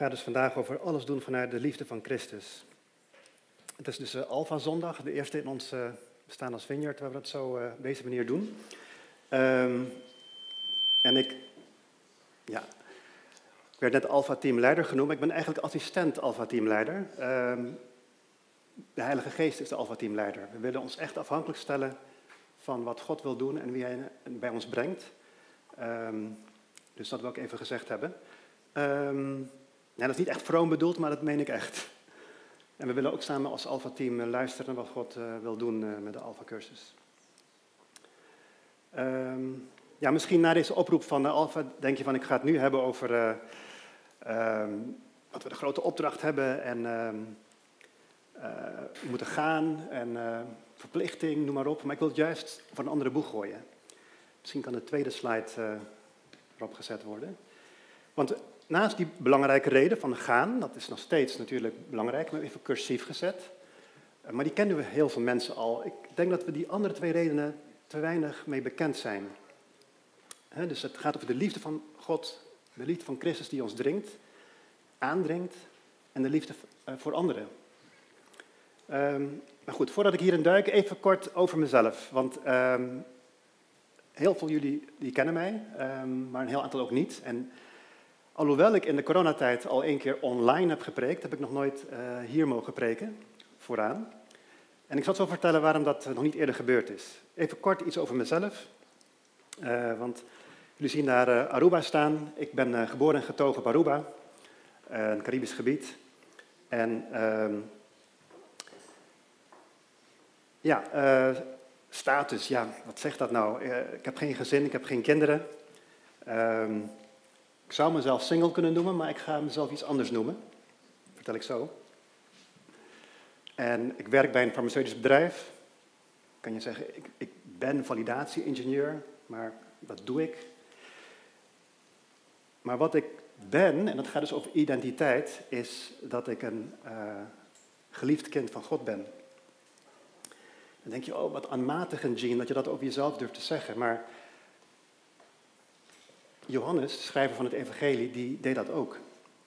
gaat dus vandaag over alles doen vanuit de liefde van Christus. Het is dus Alfa-Zondag, de eerste in ons bestaan als Vineyard, waar we dat zo op deze manier doen. Ik werd net Alfa-teamleider genoemd, maar ik ben eigenlijk assistent Alfa-teamleider. De Heilige Geest is de Alfa-teamleider. We willen ons echt afhankelijk stellen van wat God wil doen en wie Hij bij ons brengt. Dus dat wil ik even gezegd hebben. Dat is niet echt vroom bedoeld, maar dat meen ik echt. En we willen ook samen als Alfa-team luisteren naar wat God wil doen met de Alfa-cursus. Misschien na deze oproep van de Alfa denk je van ik ga het nu hebben over wat we de grote opdracht hebben en moeten gaan en verplichting, noem maar op. Maar ik wil het juist voor een andere boeg gooien. Misschien kan de tweede slide erop gezet worden. Want naast die belangrijke reden van gaan, dat is nog steeds natuurlijk belangrijk, maar even cursief gezet. Maar die kennen we heel veel mensen al. Ik denk dat we die andere twee redenen te weinig mee bekend zijn. Dus het gaat over de liefde van God, de liefde van Christus die ons aandringt en de liefde voor anderen. Maar goed, voordat ik hierin duik, even kort over mezelf. Want heel veel jullie die kennen mij, maar een heel aantal ook niet. En alhoewel ik in de coronatijd al 1 keer online heb gepreekt, heb ik nog nooit hier mogen preken, vooraan. En ik zal zo vertellen waarom dat nog niet eerder gebeurd is. Even kort iets over mezelf. Want jullie zien daar Aruba staan. Ik ben geboren en getogen op Aruba, een Caribisch gebied. En status, wat zegt dat nou? Ik heb geen gezin, ik heb geen kinderen. Ik zou mezelf single kunnen noemen, maar ik ga mezelf iets anders noemen. Dat vertel ik zo. En ik werk bij een farmaceutisch bedrijf. Kan je zeggen, ik ben validatie-ingenieur, maar dat doe ik. Maar wat ik ben, en dat gaat dus over identiteit, is dat ik een geliefd kind van God ben. Dan denk je, oh, wat aanmatigend, Gene, dat je dat over jezelf durft te zeggen. Maar Johannes, de schrijver van het evangelie, die deed dat ook.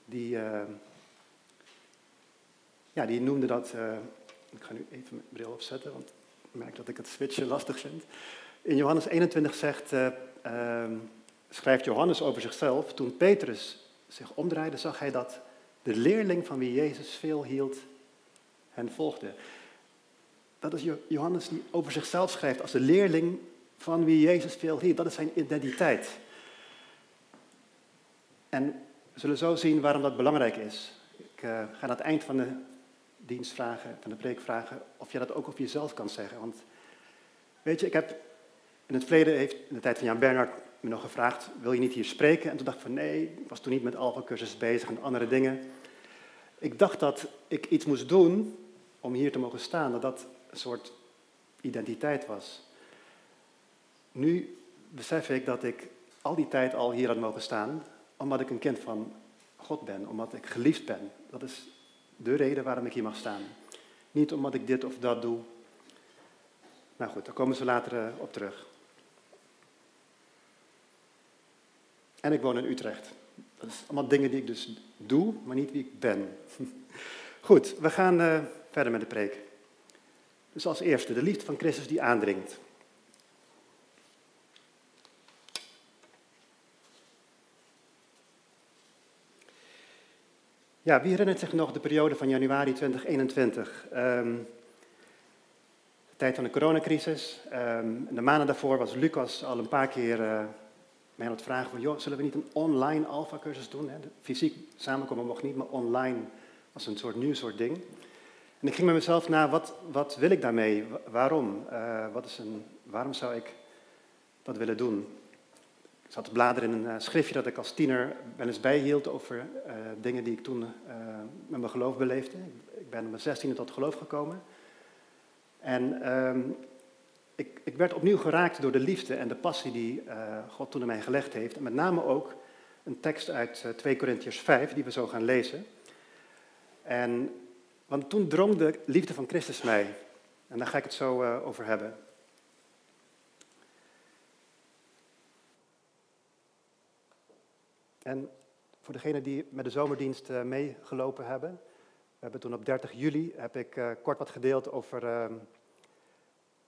Die noemde dat... ik ga nu even mijn bril opzetten, want ik merk dat ik het switchen lastig vind. In Johannes 21 schrijft Johannes over zichzelf... Toen Petrus zich omdraaide, zag hij dat de leerling van wie Jezus veel hield, hen volgde. Dat is Johannes die over zichzelf schrijft als de leerling van wie Jezus veel hield. Dat is zijn identiteit. En we zullen zo zien waarom dat belangrijk is. Ik ga aan het eind van de dienst vragen, van de preek vragen, of je dat ook over jezelf kan zeggen. Want weet je, ik heb in het verleden, in de tijd van Jan Bernard, me nog gevraagd, wil je niet hier spreken? En toen dacht ik van nee, ik was toen niet met Alfa-cursus bezig en andere dingen. Ik dacht dat ik iets moest doen om hier te mogen staan, dat dat een soort identiteit was. Nu besef ik dat ik al die tijd al hier had mogen staan, omdat ik een kind van God ben, omdat ik geliefd ben. Dat is de reden waarom ik hier mag staan. Niet omdat ik dit of dat doe. Nou goed, daar komen ze later op terug. En ik woon in Utrecht. Dat is allemaal dingen die ik dus doe, maar niet wie ik ben. Goed, we gaan verder met de preek. Dus als eerste, de liefde van Christus die aandringt. Ja, wie herinnert zich nog de periode van januari 2021? De tijd van de coronacrisis. De maanden daarvoor was Lucas al een paar keer mij aan het vragen van... joh, zullen we niet een online Alfa-cursus doen? Hè? Fysiek samenkomen mocht niet, maar online was een soort nieuw soort ding. En ik ging met mezelf na, wat wil ik daarmee? Waarom? Waarom zou ik dat willen doen? Ik zat te bladeren in een schriftje dat ik als tiener wel eens bijhield over dingen die ik toen met mijn geloof beleefde. Ik ben op mijn 16e tot geloof gekomen. En ik werd opnieuw geraakt door de liefde en de passie die God toen in mij gelegd heeft. En met name ook een tekst uit 2 Corinthiërs 5, die we zo gaan lezen. Want toen drong de liefde van Christus mij. En daar ga ik het zo over hebben. En Voor degenen die met de zomerdienst meegelopen hebben. We hebben toen op 30 juli heb ik kort wat gedeeld over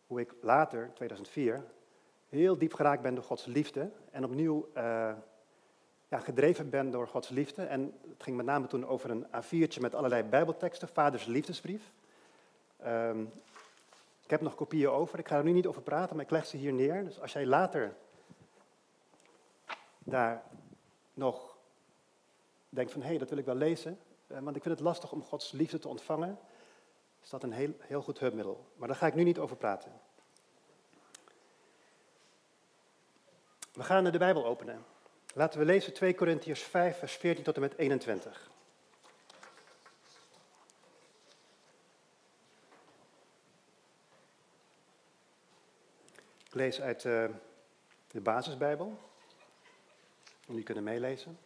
hoe ik later, 2004, heel diep geraakt ben door Gods liefde. En opnieuw gedreven ben door Gods liefde. En het ging met name toen over een A4'tje met allerlei bijbelteksten, vaders liefdesbrief. Ik heb nog kopieën over, ik ga er nu niet over praten, maar ik leg ze hier neer. Dus als jij later daar nog denkt van, hé, dat wil ik wel lezen, want ik vind het lastig om Gods liefde te ontvangen, is dat een heel goed hulpmiddel. Maar daar ga ik nu niet over praten. We gaan de Bijbel openen. Laten we lezen 2 Corinthiërs 5, vers 14 tot en met 21. Ik lees uit de Basisbijbel. Jullie kunnen meelezen.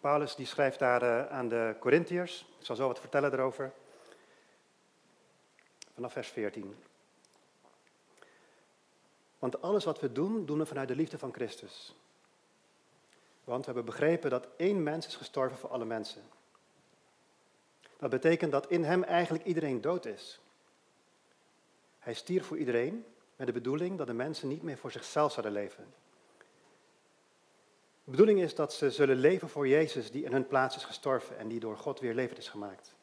Paulus die schrijft daar aan de Corinthiërs. Ik zal zo wat vertellen erover. Vanaf vers 14. Want alles wat we doen, doen we vanuit de liefde van Christus. Want we hebben begrepen dat één mens is gestorven voor alle mensen. Dat betekent dat in hem eigenlijk iedereen dood is. Hij stierf voor iedereen met de bedoeling dat de mensen niet meer voor zichzelf zouden leven. De bedoeling is dat ze zullen leven voor Jezus die in hun plaats is gestorven en die door God weer levend is gemaakt.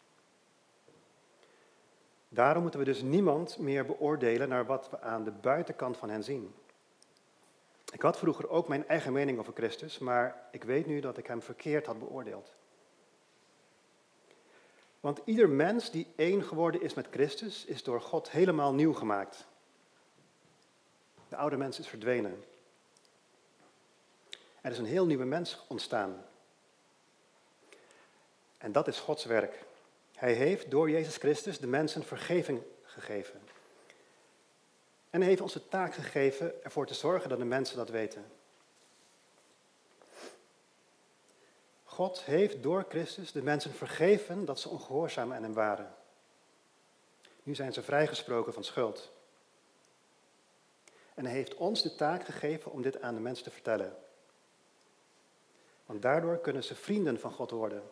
Daarom moeten we dus niemand meer beoordelen naar wat we aan de buitenkant van hen zien. Ik had vroeger ook mijn eigen mening over Christus, maar ik weet nu dat ik hem verkeerd had beoordeeld. Want ieder mens die één geworden is met Christus, is door God helemaal nieuw gemaakt. De oude mens is verdwenen. Er is een heel nieuwe mens ontstaan. En dat is Gods werk. Hij heeft door Jezus Christus de mensen vergeving gegeven. En hij heeft ons de taak gegeven ervoor te zorgen dat de mensen dat weten. God heeft door Christus de mensen vergeven dat ze ongehoorzaam aan hem waren. Nu zijn ze vrijgesproken van schuld. En hij heeft ons de taak gegeven om dit aan de mensen te vertellen. Want daardoor kunnen ze vrienden van God worden.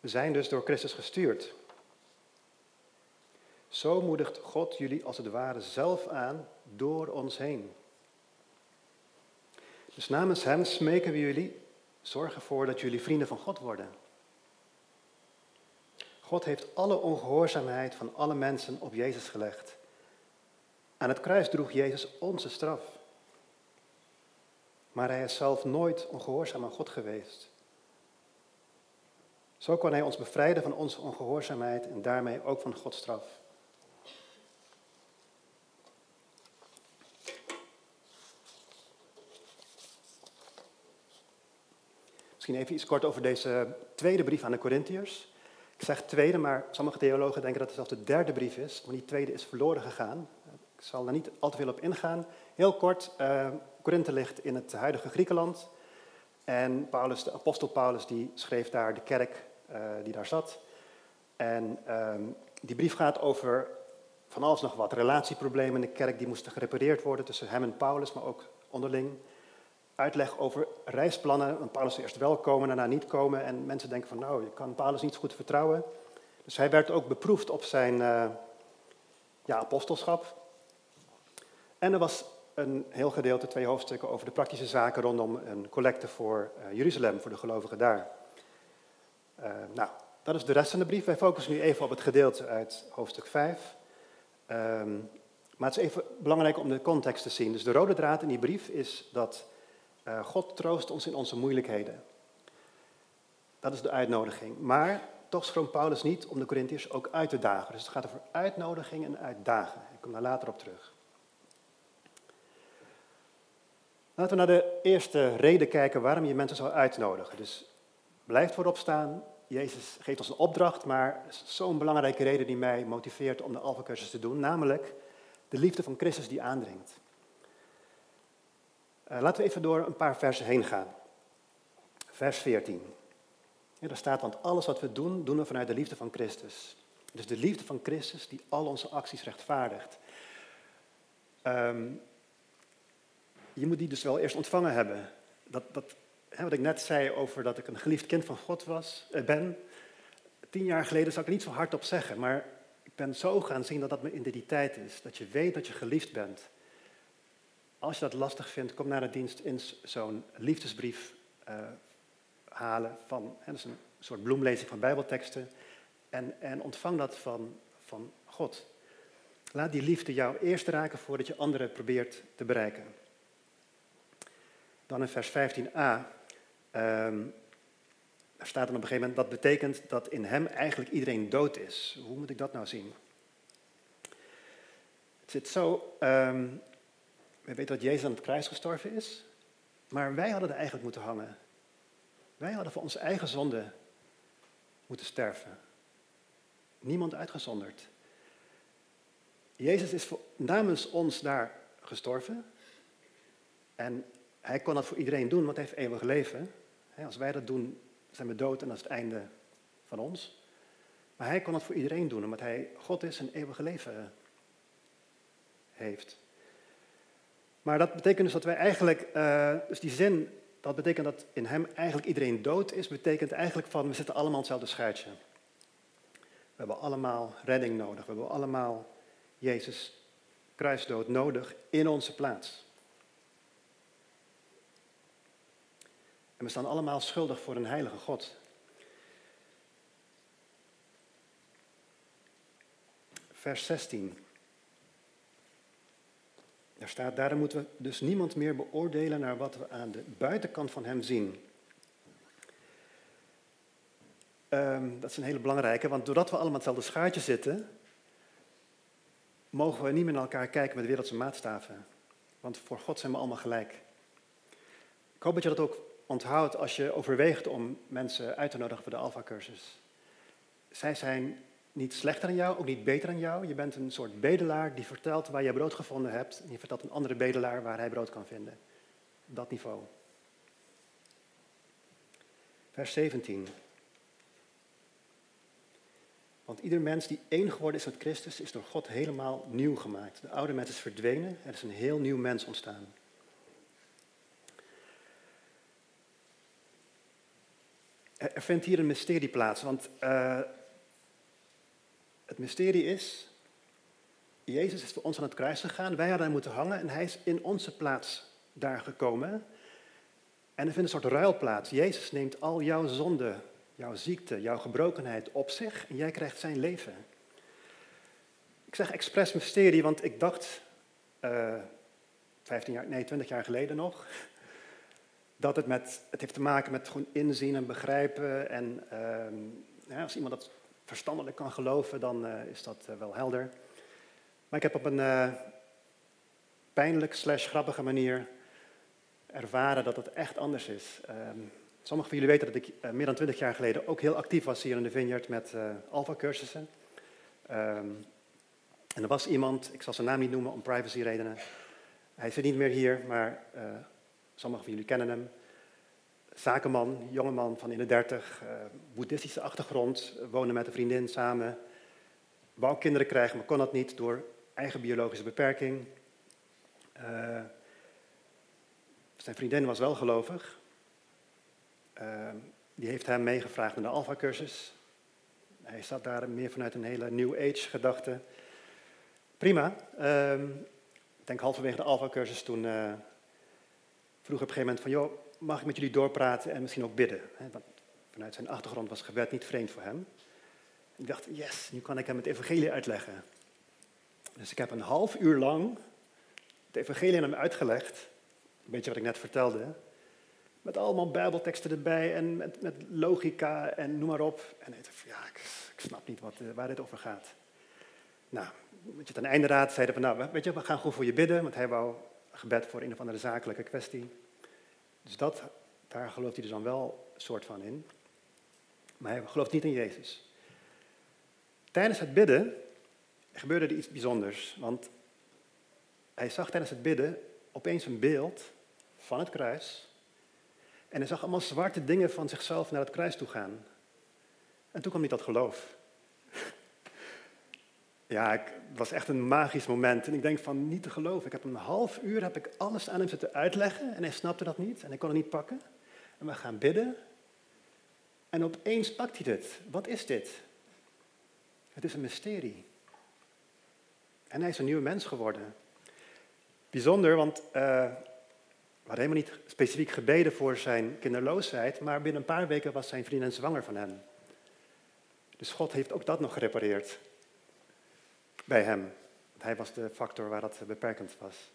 We zijn dus door Christus gestuurd. Zo moedigt God jullie als het ware zelf aan door ons heen. Dus namens hem smeken we jullie, zorg ervoor dat jullie vrienden van God worden. God heeft alle ongehoorzaamheid van alle mensen op Jezus gelegd. Aan het kruis droeg Jezus onze straf. Maar hij is zelf nooit ongehoorzaam aan God geweest. Zo kon hij ons bevrijden van onze ongehoorzaamheid en daarmee ook van Gods straf. Misschien even iets kort over deze tweede brief aan de Corinthiërs. Ik zeg tweede, maar sommige theologen denken dat het zelfs de derde brief is. Maar die tweede is verloren gegaan. Ik zal daar niet al te veel op ingaan. Heel kort, Corinthe ligt in het huidige Griekenland. En Paulus, de apostel Paulus, die schreef daar de kerk die daar zat. En die brief gaat over van alles nog wat. Relatieproblemen in de kerk die moesten gerepareerd worden tussen hem en Paulus, maar ook onderling. Uitleg over reisplannen, want Paulus wil eerst wel komen, daarna niet komen. En mensen denken van, nou, je kan Paulus niet zo goed vertrouwen. Dus hij werd ook beproefd op zijn apostelschap. En er was een heel gedeelte, 2 hoofdstukken, over de praktische zaken rondom een collecte voor Jeruzalem, voor de gelovigen daar. Dat is de rest van de brief. Wij focussen nu even op het gedeelte uit hoofdstuk 5. Maar het is even belangrijk om de context te zien. Dus de rode draad in die brief is dat God troost ons in onze moeilijkheden. Dat is de uitnodiging. Maar toch schroomt Paulus niet om de Corinthiërs ook uit te dagen. Dus het gaat over uitnodiging en uitdagen. Ik kom daar later op terug. Laten we naar de eerste reden kijken waarom je mensen zou uitnodigen. Dus blijf voorop staan. Jezus geeft ons een opdracht, maar het is zo'n belangrijke reden die mij motiveert om de Alfa-cursus te doen. Namelijk de liefde van Christus die aandringt. Laten we even door een paar versen heen gaan. Vers 14. Ja, daar staat, want alles wat we doen, doen we vanuit de liefde van Christus. Dus de liefde van Christus die al onze acties rechtvaardigt. je moet die dus wel eerst ontvangen hebben. Wat ik net zei over dat ik een geliefd kind van God ben. 10 jaar geleden zou ik er niet zo hard op zeggen, maar ik ben zo gaan zien dat dat mijn identiteit is. Dat je weet dat je geliefd bent. Als je dat lastig vindt, kom naar de dienst in zo'n liefdesbrief halen. Dat is een soort bloemlezing van bijbelteksten. En ontvang dat van God. Laat die liefde jou eerst raken voordat je anderen probeert te bereiken. Dan in vers 15a. Er staat dan op een gegeven moment, dat betekent dat in hem eigenlijk iedereen dood is. Hoe moet ik dat nou zien? Het zit zo, we weten dat Jezus aan het kruis gestorven is, maar wij hadden er eigenlijk moeten hangen. Wij hadden voor onze eigen zonde moeten sterven. Niemand uitgezonderd. Jezus is namens ons daar gestorven en hij kon dat voor iedereen doen, want hij heeft eeuwig leven. Als wij dat doen, zijn we dood en dat is het einde van ons. Maar hij kon dat voor iedereen doen, omdat hij God is en eeuwige leven heeft. Maar dat betekent dus dat wij eigenlijk, dus die zin, dat betekent dat in hem eigenlijk iedereen dood is, betekent eigenlijk van, we zitten allemaal hetzelfde schuitje. We hebben allemaal redding nodig, we hebben allemaal Jezus kruisdood nodig in onze plaats. En we staan allemaal schuldig voor een heilige God. Vers 16. Daar staat, daarom moeten we dus niemand meer beoordelen naar wat we aan de buitenkant van hem zien. Dat is een hele belangrijke, want doordat we allemaal hetzelfde schuitje zitten, mogen we niet meer naar elkaar kijken met wereldse maatstaven. Want voor God zijn we allemaal gelijk. Ik hoop dat je dat ook onthoud als je overweegt om mensen uit te nodigen voor de Alfa-cursus. Zij zijn niet slechter dan jou, ook niet beter dan jou. Je bent een soort bedelaar die vertelt waar jij brood gevonden hebt. En je vertelt een andere bedelaar waar hij brood kan vinden. Op dat niveau. Vers 17. Want ieder mens die één geworden is met Christus, is door God helemaal nieuw gemaakt. De oude mens is verdwenen, er is een heel nieuw mens ontstaan. Er vindt hier een mysterie plaats, want het mysterie is, Jezus is voor ons aan het kruis gegaan, wij hadden hem moeten hangen en hij is in onze plaats daar gekomen. En er vindt een soort ruil plaats. Jezus neemt al jouw zonde, jouw ziekte, jouw gebrokenheid op zich en jij krijgt zijn leven. Ik zeg expres mysterie, want ik dacht, 20 jaar geleden nog, dat het heeft te maken met gewoon inzien en begrijpen. En als iemand dat verstandelijk kan geloven, dan is dat wel helder. Maar ik heb op een pijnlijk / grappige manier ervaren dat het echt anders is. Sommigen van jullie weten dat ik meer dan 20 jaar geleden ook heel actief was hier in de Vineyard met Alfa-cursussen. En er was iemand, ik zal zijn naam niet noemen om privacyredenen. Hij zit niet meer hier, maar sommigen van jullie kennen hem. Zakenman, jongeman van in de 30, boeddhistische achtergrond, woonde met een vriendin samen. Wou kinderen krijgen, maar kon dat niet door eigen biologische beperking. Zijn vriendin was wel gelovig. Die heeft hem meegevraagd naar de Alfa-cursus. Hij zat daar meer vanuit een hele New Age gedachte. Prima. Ik denk halverwege de Alfa-cursus toen vroeg op een gegeven moment van, joh, mag ik met jullie doorpraten en misschien ook bidden? Want vanuit zijn achtergrond was gebed niet vreemd voor hem. Ik dacht, yes, nu kan ik hem het evangelie uitleggen. Dus ik heb een half uur lang het evangelie aan hem uitgelegd. Een beetje wat ik net vertelde. Met allemaal bijbelteksten erbij en met logica en noem maar op. En hij dacht, ja, ik snap niet waar dit over gaat. Nou, ten einde raad zeiden we, nou, weet je, we gaan gewoon voor je bidden, want hij wou gebed voor een of andere zakelijke kwestie. Dus daar gelooft hij dus dan wel een soort van in. Maar hij gelooft niet in Jezus. Tijdens het bidden gebeurde er iets bijzonders. Want hij zag tijdens het bidden opeens een beeld van het kruis. En hij zag allemaal zwarte dingen van zichzelf naar het kruis toe gaan. En toen kwam niet dat geloof. Ja, het was echt een magisch moment. En ik denk van niet te geloven. Ik heb een half uur alles aan hem zitten uitleggen. En hij snapte dat niet. En hij kon het niet pakken. En we gaan bidden. En opeens pakt hij dit. Wat is dit? Het is een mysterie. En hij is een nieuwe mens geworden. Bijzonder, want we hadden helemaal niet specifiek gebeden voor zijn kinderloosheid. Maar binnen een paar weken was zijn vriendin zwanger van hem. Dus God heeft ook dat nog gerepareerd. Bij hem. Want hij was de factor waar dat beperkend was.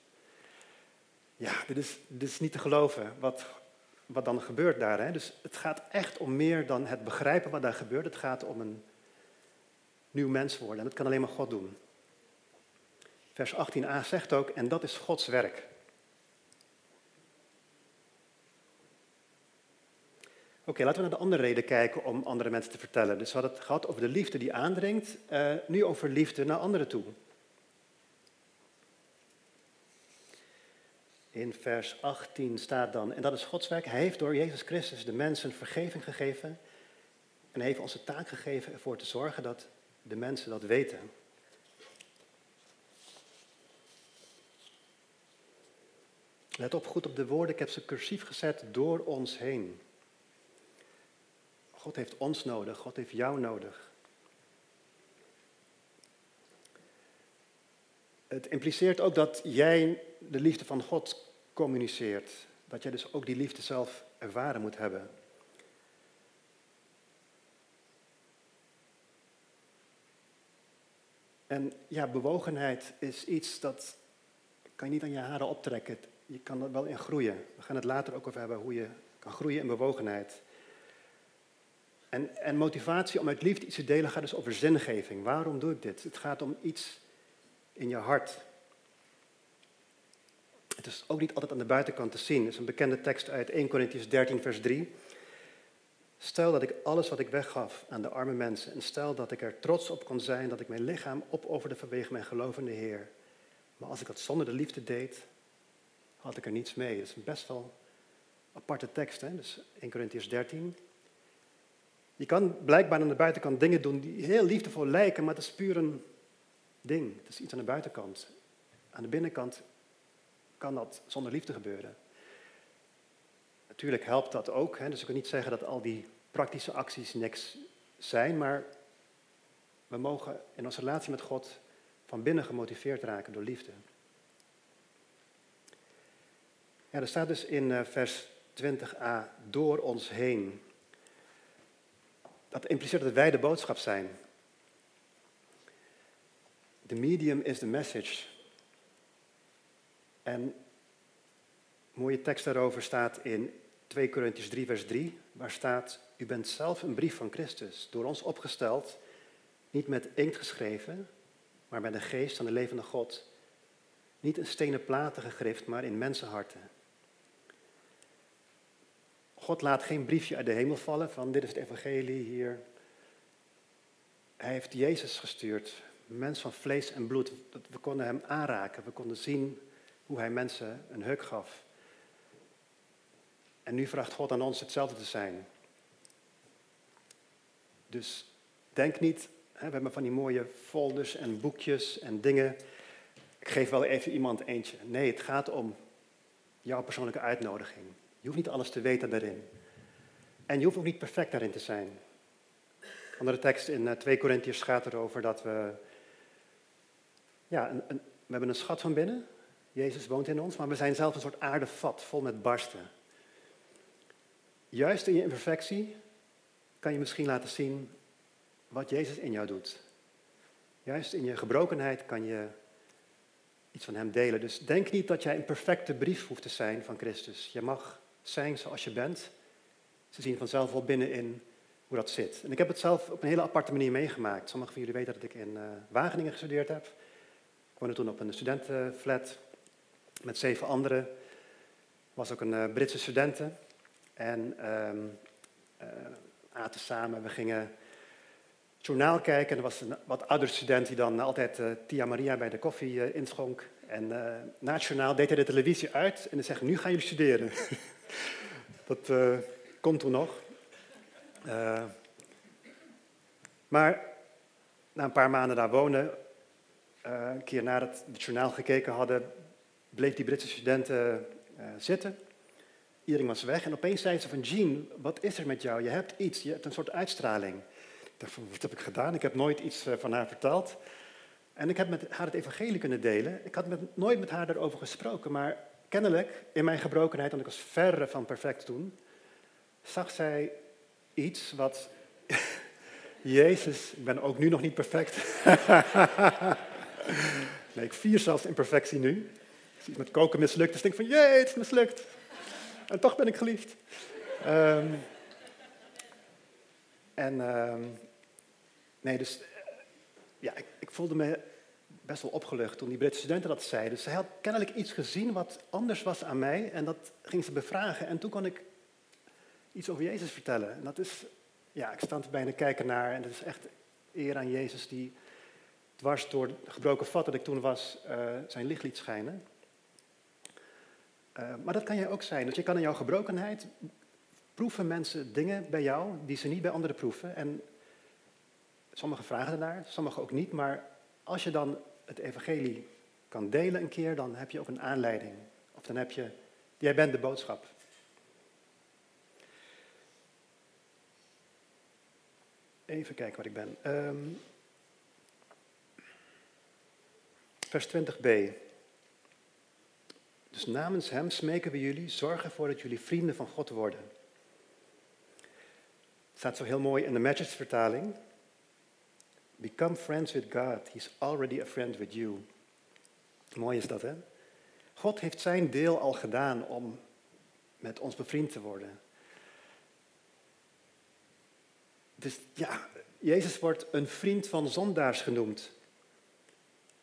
Ja, dit is niet te geloven wat dan gebeurt daar. Hè? Dus het gaat echt om meer dan het begrijpen wat daar gebeurt. Het gaat om een nieuw mens worden. En dat kan alleen maar God doen. Vers 18a zegt ook, en dat is Gods werk. Oké, laten we naar de andere reden kijken om andere mensen te vertellen. Dus we hadden het gehad over de liefde die aandringt, nu over liefde naar anderen toe. In vers 18 staat dan, en dat is Gods werk. Hij heeft door Jezus Christus de mensen vergeving gegeven. En heeft ons de taak gegeven ervoor te zorgen dat de mensen dat weten. Let op goed op de woorden, ik heb ze cursief gezet door ons heen. God heeft ons nodig, God heeft jou nodig. Het impliceert ook dat jij de liefde van God communiceert. Dat jij dus ook die liefde zelf ervaren moet hebben. En ja, bewogenheid is iets dat kan je niet aan je haren optrekken. Je kan er wel in groeien. We gaan het later ook over hebben hoe je kan groeien in bewogenheid. En motivatie om uit liefde iets te delen gaat dus over zingeving. Waarom doe ik dit? Het gaat om iets in je hart. Het is ook niet altijd aan de buitenkant te zien. Het is een bekende tekst uit 1 Corinthiërs 13 vers 3. Stel dat ik alles wat ik weggaf aan de arme mensen. En stel dat ik er trots op kon zijn dat ik mijn lichaam opofferde vanwege mijn geloof in de Heer. Maar als ik dat zonder de liefde deed, had ik er niets mee. Dat is een best wel aparte tekst. Hè? Dus 1 Corinthiërs 13... Je kan blijkbaar aan de buitenkant dingen doen die heel liefdevol lijken, maar het is puur een ding. Het is iets aan de buitenkant. Aan de binnenkant kan dat zonder liefde gebeuren. Natuurlijk helpt dat ook. Hè? Dus ik wil niet zeggen dat al die praktische acties niks zijn, maar we mogen in onze relatie met God van binnen gemotiveerd raken door liefde. Ja, er staat dus in vers 20a, door ons heen. Dat impliceert dat wij de boodschap zijn. The medium is the message. En een mooie tekst daarover staat in 2 Corinthiërs 3 vers 3, waar staat, u bent zelf een brief van Christus, door ons opgesteld, niet met inkt geschreven, maar met de geest van de levende God. Niet in stenen platen gegrift, maar in mensenharten. God laat geen briefje uit de hemel vallen van dit is het evangelie hier. Hij heeft Jezus gestuurd, mens van vlees en bloed. We konden hem aanraken, we konden zien hoe hij mensen een huk gaf. En nu vraagt God aan ons hetzelfde te zijn. Dus denk niet, we hebben van die mooie folders en boekjes en dingen. Ik geef wel even iemand eentje. Nee, het gaat om jouw persoonlijke uitnodiging. Je hoeft niet alles te weten daarin. En je hoeft ook niet perfect daarin te zijn. Andere tekst in 2 Corinthiërs gaat erover dat we... Ja, we hebben een schat van binnen. Jezus woont in ons, maar we zijn zelf een soort aardevat vol met barsten. Juist in je imperfectie kan je misschien laten zien wat Jezus in jou doet. Juist in je gebrokenheid kan je iets van hem delen. Dus denk niet dat jij een perfecte brief hoeft te zijn van Christus. Je mag zijn zoals je bent. Ze zien vanzelf wel binnenin hoe dat zit. En ik heb het zelf op een hele aparte manier meegemaakt. Sommigen van jullie weten dat ik in Wageningen gestudeerd heb. Ik woonde toen op een studentenflat met 7 anderen. Er was ook een Britse studenten. En aten samen. We gingen het journaal kijken en er was een wat oudere student die dan altijd Tia Maria bij de koffie inschonk. En na het journaal deed hij de televisie uit en hij zegt, nu gaan jullie studeren. Dat kon toen nog. Maar na een paar maanden daar wonen een keer nadat we het journaal gekeken hadden, bleef die Britse studenten zitten. Iedereen was weg en opeens zei ze van, Gene, wat is er met jou? Je hebt iets, je hebt een soort uitstraling. Ik dacht van, wat heb ik gedaan? Ik heb nooit iets van haar verteld. En ik heb met haar het evangelie kunnen delen. Ik had nooit met haar daarover gesproken, maar kennelijk in mijn gebrokenheid, want ik was verre van perfect toen, zag zij iets wat... Jezus, ik ben ook nu nog niet perfect. Nee, ik vier zelfs imperfectie nu. Als iets met koken mislukt, dus denk ik van, jee, het is mislukt. En toch ben ik geliefd. Ik voelde me best wel opgelucht toen die Britse studenten dat zeiden. Dus zij had kennelijk iets gezien wat anders was aan mij en dat ging ze bevragen. En toen kon ik iets over Jezus vertellen. En dat is... Ja, ik sta er bijna kijken naar en dat is echt eer aan Jezus die dwars door het gebroken vat dat ik toen was, zijn licht liet schijnen. Maar dat kan jij ook zijn. Dus je kan in jouw gebrokenheid proeven mensen dingen bij jou die ze niet bij anderen proeven. En sommigen vragen ernaar, sommigen ook niet. Maar als je dan het evangelie kan delen een keer, dan heb je ook een aanleiding. Of dan heb je, jij bent de boodschap. Even kijken waar ik ben. Vers 20b. Dus namens hem smeken we jullie, zorg ervoor dat jullie vrienden van God worden. Het staat zo heel mooi in de Message-vertaling. Become friends with God, he's already a friend with you. Mooi is dat, hè? God heeft zijn deel al gedaan om met ons bevriend te worden. Dus ja, Jezus wordt een vriend van zondaars genoemd.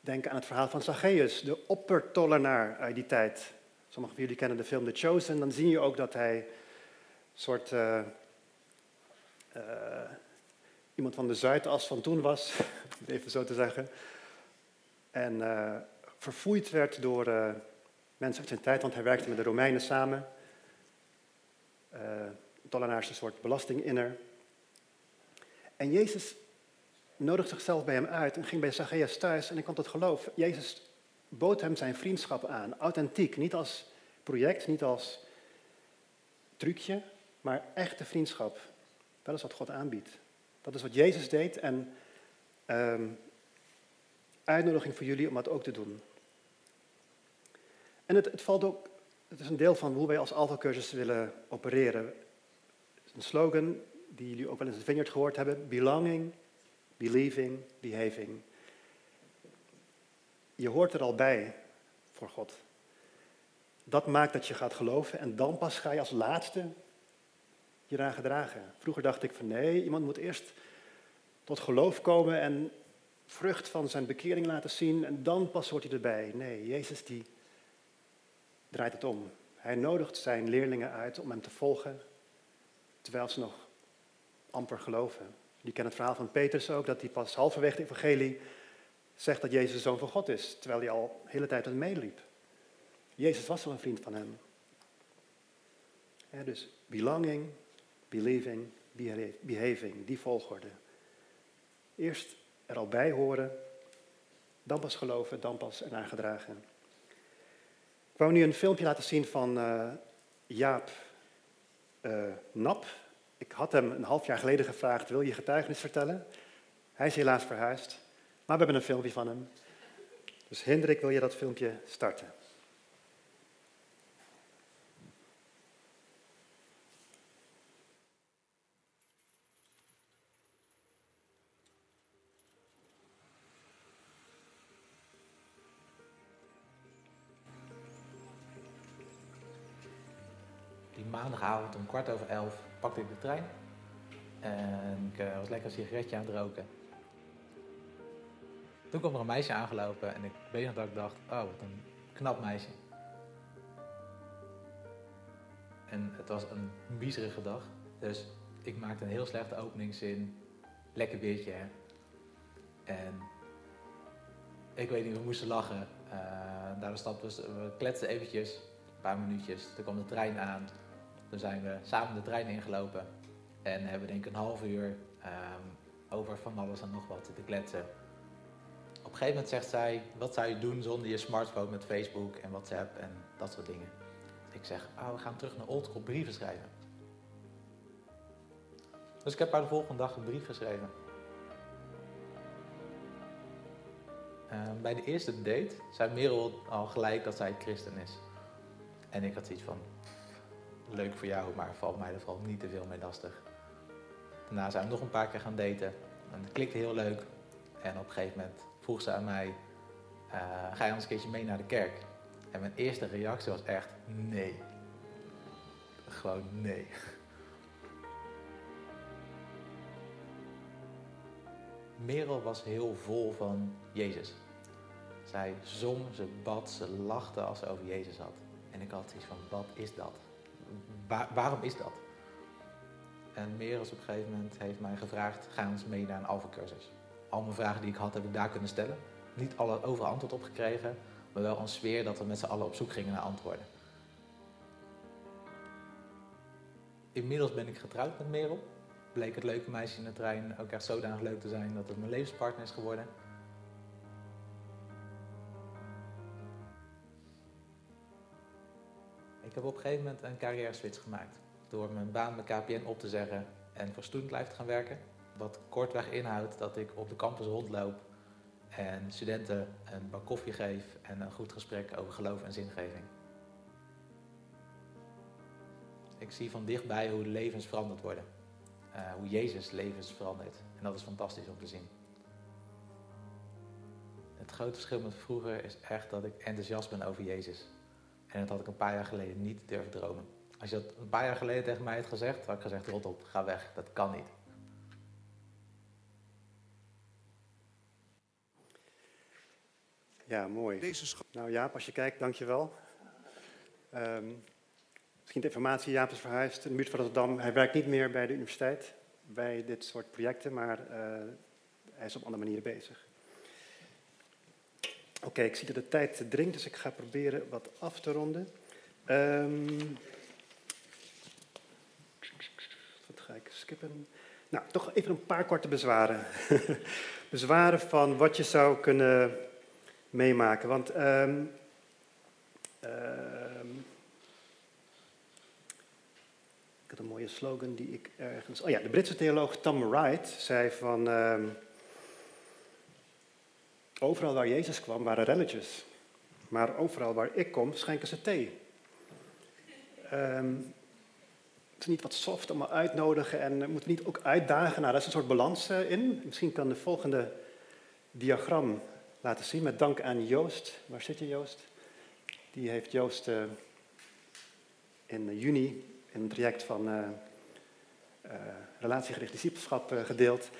Denk aan het verhaal van Zacheüs, de oppertollenaar uit die tijd. Sommigen van jullie kennen de film The Chosen. Dan zie je ook dat hij een soort iemand van de Zuidas van toen was, om even zo te zeggen. En verfoeid werd door mensen uit zijn tijd, want hij werkte met de Romeinen samen. Tollenaar is een soort belastinginner. En Jezus nodigde zichzelf bij hem uit en ging bij Zacheüs thuis en hij kwam tot geloof. Jezus bood hem zijn vriendschap aan, authentiek. Niet als project, niet als trucje, maar echte vriendschap. Dat is wat God aanbiedt. Dat is wat Jezus deed en uitnodiging voor jullie om dat ook te doen. En het valt ook, het is een deel van hoe wij als Alfa-cursus willen opereren. Het is een slogan die jullie ook wel eens in de Vineyard gehoord hebben. Belonging, believing, behaving. Je hoort er al bij voor God. Dat maakt dat je gaat geloven en dan pas ga je als laatste je eraan gedragen. Vroeger dacht ik van nee, iemand moet eerst tot geloof komen en vrucht van zijn bekering laten zien en dan pas hoort hij erbij. Nee, Jezus die draait het om. Hij nodigt zijn leerlingen uit om hem te volgen terwijl ze nog amper geloven. Je kent het verhaal van Petrus ook, dat hij pas halverwege het evangelie zegt dat Jezus de Zoon van God is, terwijl hij al de hele tijd met meeliep. Jezus was wel een vriend van hem. Ja, dus belonging, believing, behaving, die volgorde. Eerst er al bij horen, dan pas geloven, dan pas ernaar gedragen. Ik wou nu een filmpje laten zien van Jaap Nap. Ik had hem een half jaar geleden gevraagd, wil je getuigenis vertellen? Hij is helaas verhuisd, maar we hebben een filmpje van hem. Dus Hendrik, wil je dat filmpje starten? Die maandagavond om 11:15... pakte ik de trein en ik was lekker een sigaretje aan het roken. Toen kwam er een meisje aangelopen en ik weet nog dat ik dacht, oh wat een knap meisje. En het was een miserige dag, dus ik maakte een heel slechte openingszin, lekker biertje hè. En ik weet niet, we moesten lachen. Daardoor stapten we kletsten eventjes, een paar minuutjes, toen kwam de trein aan. Toen zijn we samen de trein ingelopen en hebben denk ik een half uur over van alles en nog wat te kletsen. Op een gegeven een gegeven moment zegt zij, wat zou je doen zonder je smartphone met Facebook en WhatsApp en dat soort dingen. Ik zeg, we gaan terug naar oldschool brieven schrijven. Dus ik heb haar de volgende dag een brief geschreven. Bij de eerste date zei Merel al gelijk dat zij christen is. En ik had zoiets van, leuk voor jou, maar valt mij er vooral niet te veel mee lastig. Daarna zijn we nog een paar keer gaan daten. En het klikte heel leuk. En op een gegeven moment vroeg ze aan mij, ga je ons een keertje mee naar de kerk? En mijn eerste reactie was echt, nee. Gewoon nee. Merel was heel vol van Jezus. Zij zong, ze bad, ze lachte als ze over Jezus had. En ik had iets van, wat is dat? Waarom is dat? En Merel op een gegeven moment heeft mij gevraagd, ga ons mee naar een Alfa-cursus. Al mijn vragen die ik had, heb ik daar kunnen stellen. Niet alle overal antwoord op gekregen, maar wel een sfeer dat we met z'n allen op zoek gingen naar antwoorden. Inmiddels ben ik getrouwd met Merel. Bleek het leuke meisje in de trein ook echt zodanig leuk te zijn dat het mijn levenspartner is geworden. Ik heb op een gegeven moment een carrière switch gemaakt. Door mijn baan met KPN op te zeggen en voor Student Life te gaan werken. Wat kortweg inhoudt dat ik op de campus rondloop en studenten een bak koffie geef en een goed gesprek over geloof en zingeving. Ik zie van dichtbij hoe levens veranderd worden. Hoe Jezus levens verandert. En dat is fantastisch om te zien. Het grote verschil met vroeger is echt dat ik enthousiast ben over Jezus. En dat had ik een paar jaar geleden niet durven dromen. Als je dat een paar jaar geleden tegen mij had gezegd, had ik gezegd, rot op, ga weg, dat kan niet. Ja, mooi. Nou Jaap, als je kijkt, dankjewel. Misschien de informatie, Jaap is verhuisd in de buurt van Rotterdam. Hij werkt niet meer bij de universiteit, bij dit soort projecten, maar hij is op andere manieren bezig. Oké, ik zie dat de tijd dringt, dus ik ga proberen wat af te ronden. Wat ga ik skippen? Nou, toch even een paar korte bezwaren. Bezwaren van wat je zou kunnen meemaken, want... ik had een mooie slogan die ik ergens... Oh ja, de Britse theoloog Tom Wright zei van... overal waar Jezus kwam waren relletjes. Maar overal waar ik kom schenken ze thee. Het is niet wat soft allemaal uitnodigen en moeten we niet ook uitdagen. Nou, daar is een soort balans in. Misschien kan de volgende diagram laten zien. Met dank aan Joost. Waar zit je, Joost? Die heeft Joost in juni... in een traject van relatiegericht discipelschap gedeeld.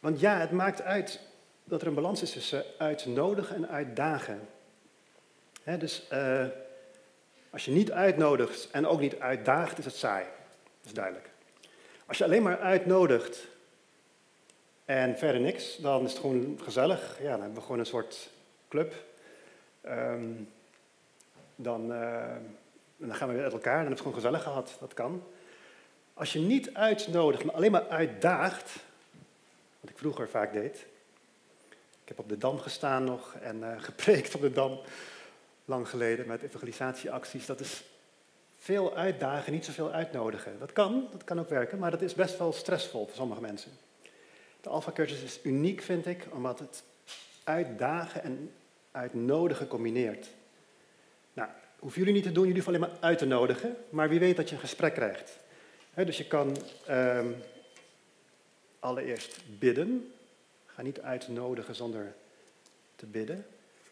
Want ja, het maakt uit dat er een balans is tussen uitnodigen en uitdagen. Hè, dus als je niet uitnodigt en ook niet uitdaagt, is het saai. Dat is duidelijk. Als je alleen maar uitnodigt en verder niks, dan is het gewoon gezellig. Ja, dan hebben we gewoon een soort club. En dan gaan we weer uit elkaar en dan hebben we het gewoon gezellig gehad. Dat kan. Als je niet uitnodigt, maar alleen maar uitdaagt, wat ik vroeger vaak deed. Ik heb op de Dam gestaan nog en gepreekt op de Dam lang geleden met evangelisatieacties. Dat is veel uitdagen, niet zoveel uitnodigen. Dat kan ook werken, maar dat is best wel stressvol voor sommige mensen. De Alfa-cursus is uniek, vind ik, omdat het uitdagen en uitnodigen combineert. Nou... hoeven jullie niet te doen, jullie hoeven alleen maar uit te nodigen. Maar wie weet dat je een gesprek krijgt. He, dus je kan allereerst bidden. Ga niet uitnodigen zonder te bidden.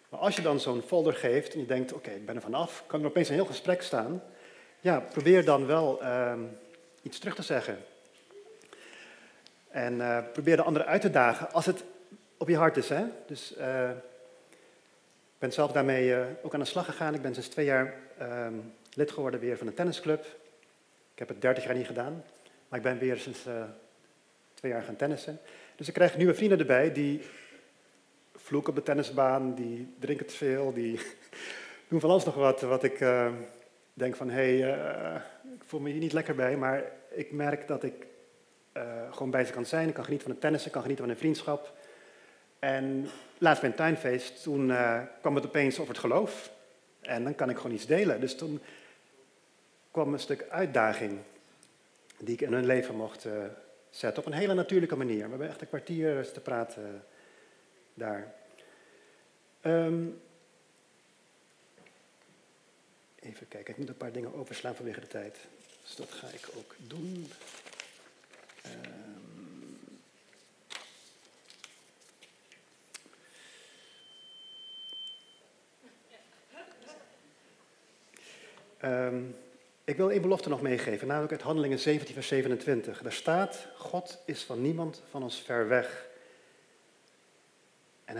Maar als je dan zo'n folder geeft en je denkt, oké, ik ben er vanaf. Kan er opeens een heel gesprek staan. Ja, probeer dan wel iets terug te zeggen. En probeer de anderen uit te dagen als het op je hart is. Hè? Dus... ik ben zelf daarmee ook aan de slag gegaan. Ik ben sinds 2 jaar lid geworden weer van een tennisclub. Ik heb het 30 jaar niet gedaan. Maar ik ben weer sinds 2 jaar gaan tennissen. Dus ik krijg nieuwe vrienden erbij die vloeken op de tennisbaan. Die drinken te veel. Die doen van alles nog wat ik denk van... ik voel me hier niet lekker bij. Maar ik merk dat ik gewoon bij ze kan zijn. Ik kan genieten van het tennissen. Ik kan genieten van een vriendschap. En laatst mijn tuinfeest, toen kwam het opeens over het geloof. En dan kan ik gewoon iets delen. Dus toen kwam een stuk uitdaging die ik in hun leven mocht zetten. Op een hele natuurlijke manier. We hebben echt een kwartier te praten daar. Even kijken, ik moet een paar dingen overslaan vanwege de tijd. Dus dat ga ik ook doen. Ik wil één belofte nog meegeven, namelijk uit Handelingen 17 vers 27. Daar staat, God is van niemand van ons ver weg. En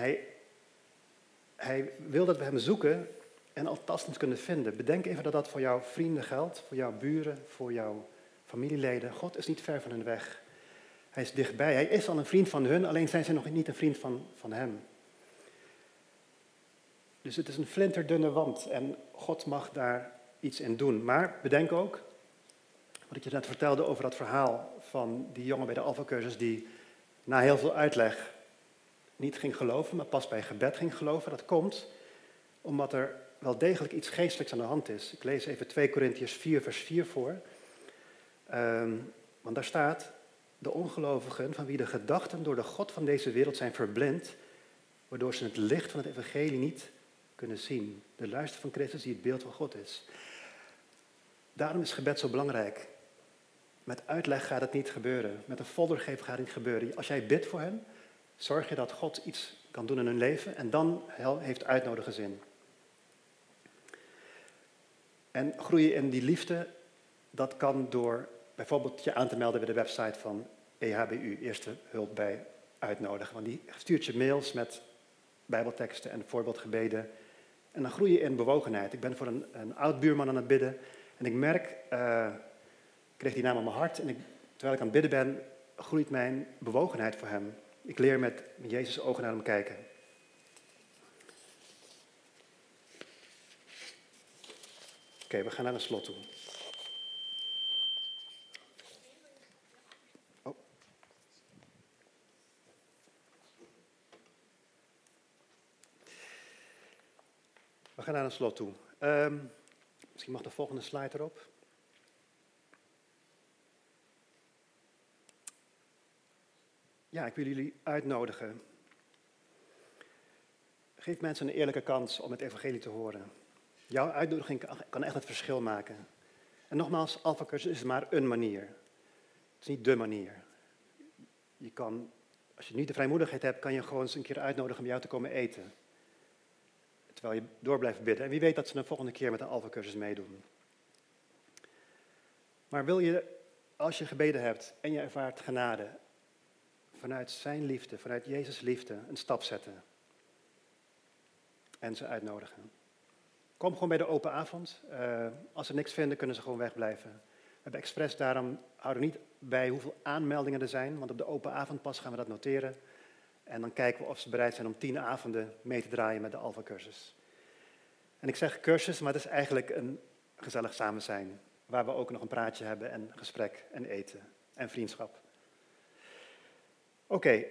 hij wil dat we hem zoeken en althans kunnen vinden. Bedenk even dat dat voor jouw vrienden geldt, voor jouw buren, voor jouw familieleden. God is niet ver van hun weg. Hij is dichtbij. Hij is al een vriend van hun, alleen zijn ze nog niet een vriend van hem. Dus het is een flinterdunne wand en God mag daar iets in doen. Maar bedenk ook, wat ik je net vertelde over dat verhaal van die jongen bij de Alfa-cursus die na heel veel uitleg niet ging geloven, maar pas bij gebed ging geloven. Dat komt omdat er wel degelijk iets geestelijks aan de hand is. Ik lees even 2 Corinthiërs 4 vers 4 voor. Want daar staat, de ongelovigen van wie de gedachten door de God van deze wereld zijn verblind, waardoor ze het licht van het evangelie niet kunnen zien. De luister van Christus die het beeld van God is. Daarom is gebed zo belangrijk. Met uitleg gaat het niet gebeuren. Met een folder geven gaat het niet gebeuren. Als jij bidt voor hem, zorg je dat God iets kan doen in hun leven en dan heeft uitnodigen zin. En groeien in die liefde, dat kan door bijvoorbeeld je aan te melden bij de website van EHBU, Eerste Hulp bij Uitnodigen. Want die stuurt je mails met bijbelteksten en voorbeeldgebeden. En dan groei je in bewogenheid. Ik ben voor een oud-buurman aan het bidden. En ik merk, ik kreeg die naam aan mijn hart. En terwijl ik aan het bidden ben, groeit mijn bewogenheid voor hem. Ik leer met Jezus' ogen naar hem kijken. Oké, we gaan naar de slot toe. We gaan naar een slot toe. Misschien mag de volgende slide erop. Ja, ik wil jullie uitnodigen. Geef mensen een eerlijke kans om het evangelie te horen. Jouw uitnodiging kan echt het verschil maken. En nogmaals, Alfa-cursus is maar een manier. Het is niet dé manier. Je kan, als je niet de vrijmoedigheid hebt, kan je gewoon eens een keer uitnodigen om jou te komen eten. Terwijl je door blijft bidden. En wie weet dat ze de volgende keer met een Alfa-cursus meedoen. Maar wil je, als je gebeden hebt en je ervaart genade, vanuit zijn liefde, vanuit Jezus' liefde, een stap zetten. En ze uitnodigen. Kom gewoon bij de open avond. Als ze niks vinden, kunnen ze gewoon wegblijven. We hebben expres daarom, houden niet bij hoeveel aanmeldingen er zijn. Want op de open avond pas gaan we dat noteren. En dan kijken we of ze bereid zijn om 10 avonden mee te draaien met de Alfa-cursus. En ik zeg cursus, maar het is eigenlijk een gezellig samen zijn. Waar we ook nog een praatje hebben en gesprek en eten en vriendschap. Oké,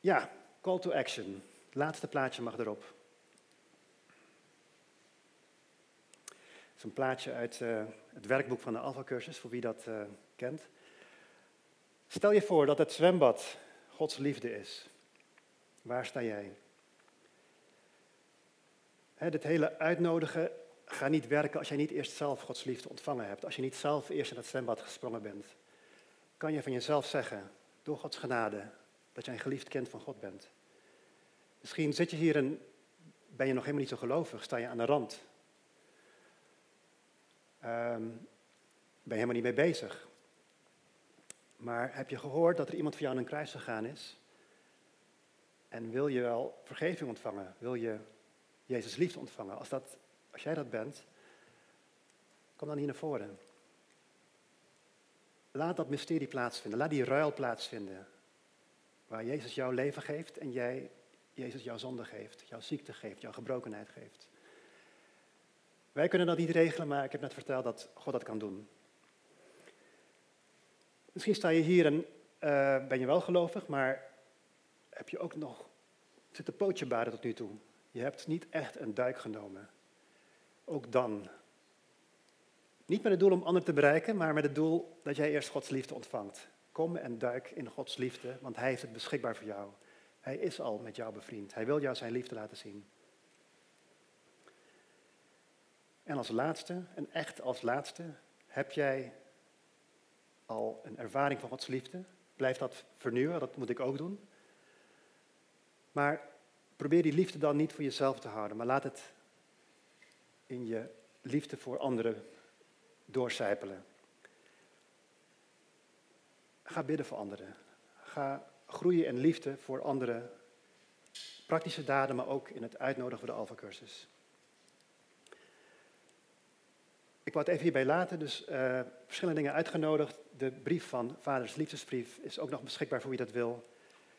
ja, call to action. Het laatste plaatje mag erop. Het is een plaatje uit het werkboek van de Alfa-cursus, voor wie dat kent. Stel je voor dat het zwembad Gods liefde is. Waar sta jij? Dit hele uitnodigen gaat niet werken als jij niet eerst zelf Gods liefde ontvangen hebt. Als je niet zelf eerst in dat zwembad gesprongen bent. Kan je van jezelf zeggen, door Gods genade, dat jij een geliefd kind van God bent. Misschien zit je hier en ben je nog helemaal niet zo gelovig. Sta je aan de rand. Ben je helemaal niet mee bezig. Maar heb je gehoord dat er iemand voor jou aan een kruis gegaan is? En wil je wel vergeving ontvangen? Wil je Jezus' liefde ontvangen? Als jij dat bent, kom dan hier naar voren. Laat dat mysterie plaatsvinden. Laat die ruil plaatsvinden. Waar Jezus jouw leven geeft en jij Jezus jouw zonde geeft. Jouw ziekte geeft, jouw gebrokenheid geeft. Wij kunnen dat niet regelen, maar ik heb net verteld dat God dat kan doen. Misschien sta je hier en ben je wel gelovig, maar heb je ook nog zitten pootjebaden tot nu toe. Je hebt niet echt een duik genomen. Ook dan. Niet met het doel om anderen te bereiken, maar met het doel dat jij eerst Gods liefde ontvangt. Kom en duik in Gods liefde, want Hij heeft het beschikbaar voor jou. Hij is al met jou bevriend. Hij wil jou zijn liefde laten zien. En als laatste, en echt als laatste, heb jij al een ervaring van Gods liefde. Blijf dat vernieuwen, dat moet ik ook doen. Maar probeer die liefde dan niet voor jezelf te houden, maar laat het in je liefde voor anderen doorcijpelen. Ga bidden voor anderen. Ga groeien in liefde voor anderen. Praktische daden, maar ook in het uitnodigen voor de Alfa-cursus. Ik wou het even hierbij laten, dus verschillende dingen uitgenodigd. De brief van Vaders Liefdesbrief is ook nog beschikbaar voor wie dat wil.